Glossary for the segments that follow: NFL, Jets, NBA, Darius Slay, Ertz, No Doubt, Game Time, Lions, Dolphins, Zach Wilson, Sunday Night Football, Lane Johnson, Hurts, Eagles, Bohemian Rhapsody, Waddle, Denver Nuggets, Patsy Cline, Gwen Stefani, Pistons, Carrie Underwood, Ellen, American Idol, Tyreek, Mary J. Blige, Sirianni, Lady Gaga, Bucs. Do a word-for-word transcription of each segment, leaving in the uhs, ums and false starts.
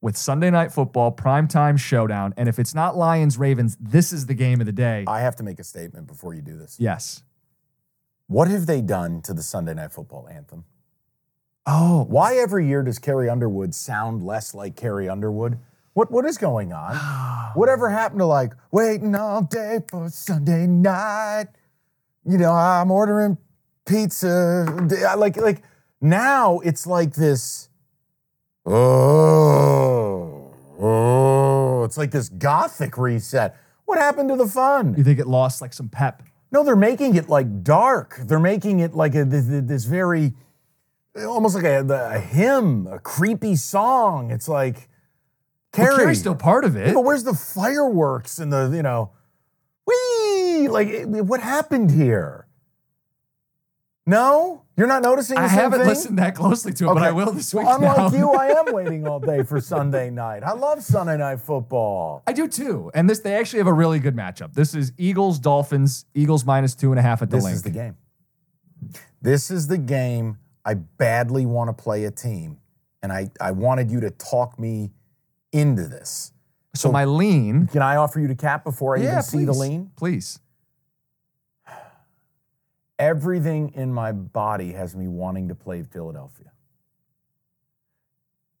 with Sunday Night Football, primetime showdown. And if it's not Lions-Ravens, this is the game of the day. I have to make a statement before you do this. Yes. What have they done to the Sunday Night Football anthem? Oh. Why every year does Carrie Underwood sound less like Carrie Underwood? What What is going on? Whatever happened to, like, waiting all day for Sunday night? You know, I'm ordering pizza. Like, like now it's like this... Oh, oh, it's like this gothic reset. What happened to the fun? You think it lost like some pep? No, they're making it like dark. They're making it like a, this, this very, almost like a, a hymn, a creepy song. It's like, Carrie. Well, Carrie's still part of it. Yeah, but where's the fireworks and the, you know, whee? Like, it, what happened here? No? You're not noticing the I same haven't thing? Listened that closely to it, okay. But I will this week. Well, unlike now. you, I am waiting all day for Sunday night. I love Sunday Night Football. I do too. And this, they actually have a really good matchup. This is Eagles, Dolphins, Eagles minus two and a half at the this link. This is the game. This is the game I badly want to play a team. And I, I wanted you to talk me into this. So, so my lean. Can I offer you to cap before I yeah, even see please. the lean? Please. Everything in my body has me wanting to play Philadelphia.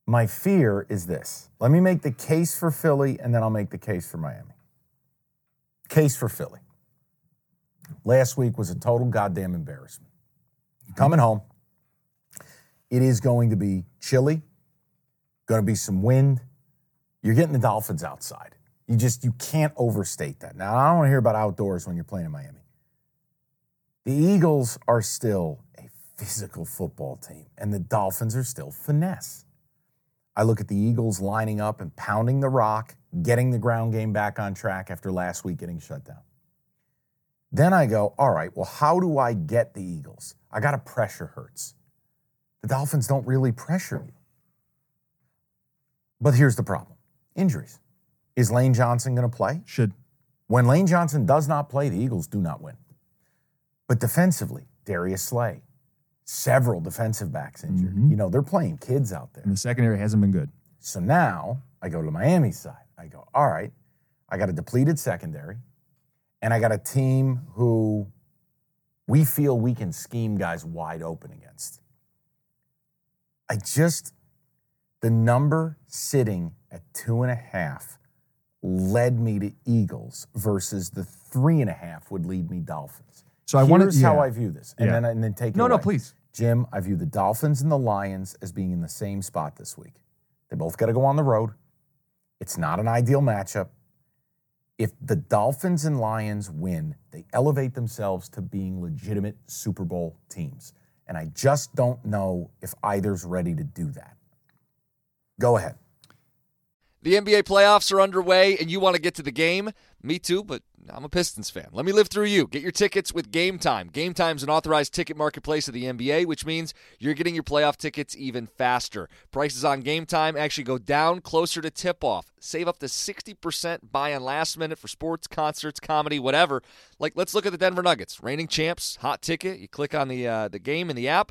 My fear is this. Let me make the case for Philly, and then I'll make the case for Miami. Case for Philly. Last week was a total goddamn embarrassment. Coming home, it is going to be chilly, going to be some wind. You're getting the Dolphins outside. You just, you can't overstate that. Now, I don't want to hear about outdoors when you're playing in Miami. The Eagles are still a physical football team, and the Dolphins are still finesse. I look at the Eagles lining up and pounding the rock, getting the ground game back on track after last week getting shut down. Then I go, all right, well, how do I get the Eagles? I got to pressure Hurts. The Dolphins don't really pressure you. But here's the problem. Injuries. Is Lane Johnson going to play? Should. When Lane Johnson does not play, the Eagles do not win. But defensively, Darius Slay, several defensive backs injured. Mm-hmm. You know, they're playing kids out there. And the secondary hasn't been good. So now I go to Miami's side. I go, all right, I got a depleted secondary, and I got a team who we feel we can scheme guys wide open against. I just, the number sitting at two and a half led me to Eagles versus the three and a half would lead me Dolphins. So I wanted, Here's yeah. how I view this, and yeah. then and then take it No, away. no, please. Jim, I view the Dolphins and the Lions as being in the same spot this week. They both got to go on the road. It's not an ideal matchup. If the Dolphins and Lions win, they elevate themselves to being legitimate Super Bowl teams. And I just don't know if either's ready to do that. Go ahead. The N B A playoffs are underway, and you want to get to the game? Me too, but I'm a Pistons fan. Let me live through you. Get your tickets with Game Time. Game Time's an authorized ticket marketplace of the N B A, which means you're getting your playoff tickets even faster. Prices on Game Time actually go down closer to tip-off. Save up to sixty percent buy-in last minute for sports, concerts, comedy, whatever. Like, let's look at the Denver Nuggets, reigning champs, hot ticket. You click on the uh, the game in the app.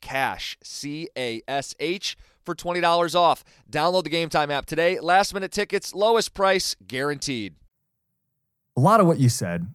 CASH, C A S H, for twenty dollars off. Download the Game Time app today. Last-minute tickets, lowest price, guaranteed. A lot of what you said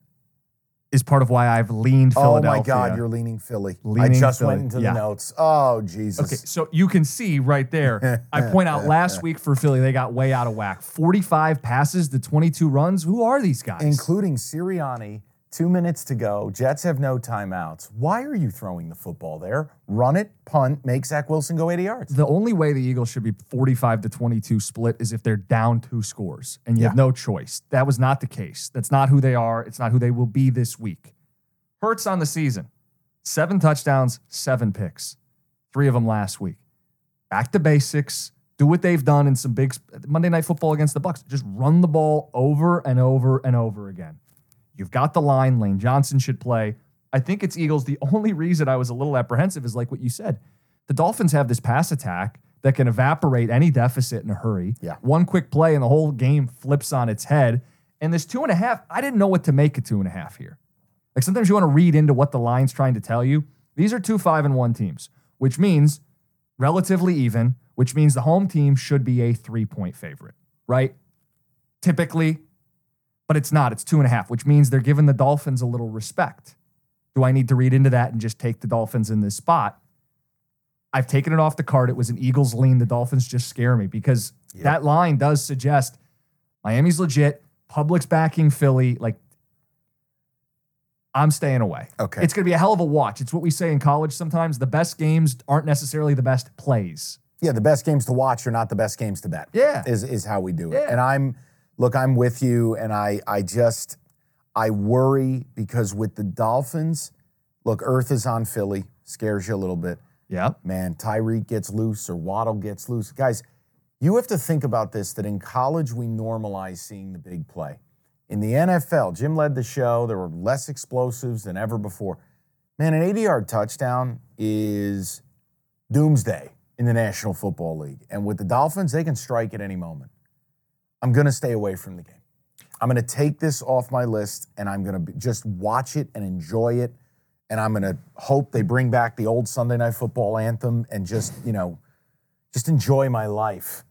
is part of why I've leaned Philadelphia. Oh, my God, you're leaning Philly. Leaning I just Philly. went into yeah. the notes. Oh, Jesus. Okay, so you can see right there, I point out last week for Philly, they got way out of whack. forty-five passes to twenty-two runs. Who are these guys? Including Sirianni, two minutes to go. Jets have no timeouts. Why are you throwing the football there? Run it, punt, make Zach Wilson go eighty yards. The only way the Eagles should be forty-five to twenty-two split is if they're down two scores and you yeah. have no choice. That was not the case. That's not who they are. It's not who they will be this week. Hurts on the season. Seven touchdowns, seven picks. Three of them last week. Back to basics. Do what they've done in some big Monday Night Football against the Bucs. Just run the ball over and over and over again. You've got the line. Lane Johnson should play. I think it's Eagles. The only reason I was a little apprehensive is like what you said. The Dolphins have this pass attack that can evaporate any deficit in a hurry. Yeah. One quick play and the whole game flips on its head. And this two and a half, I didn't know what to make of two and a half here. Like sometimes you want to read into what the line's trying to tell you. These are two five and one teams, which means relatively even, which means the home team should be a three-point favorite, right? Typically, but it's not. It's two and a half, which means they're giving the Dolphins a little respect. Do I need to read into that and just take the Dolphins in this spot? I've taken it off the card. It was an Eagles lean. The Dolphins just scare me because yep. that line does suggest Miami's legit, public's backing Philly. Like, I'm staying away. Okay. It's going to be a hell of a watch. It's what we say in college sometimes. The best games aren't necessarily the best plays. Yeah, the best games to watch are not the best games to bet. Yeah. Is, is how we do it. Yeah. And I'm... Look, I'm with you, and I I just, I worry because with the Dolphins, look, Ertz is on Philly, scares you a little bit. Yeah. Man, Tyreek gets loose or Waddle gets loose. Guys, you have to think about this, that in college we normalize seeing the big play. In the N F L, Jim led the show, there were less explosives than ever before. Man, an eighty-yard touchdown is doomsday in the National Football League. And with the Dolphins, they can strike at any moment. I'm going to stay away from the game. I'm going to take this off my list, and I'm going to just watch it and enjoy it, and I'm going to hope they bring back the old Sunday Night Football anthem and just, you know, just enjoy my life.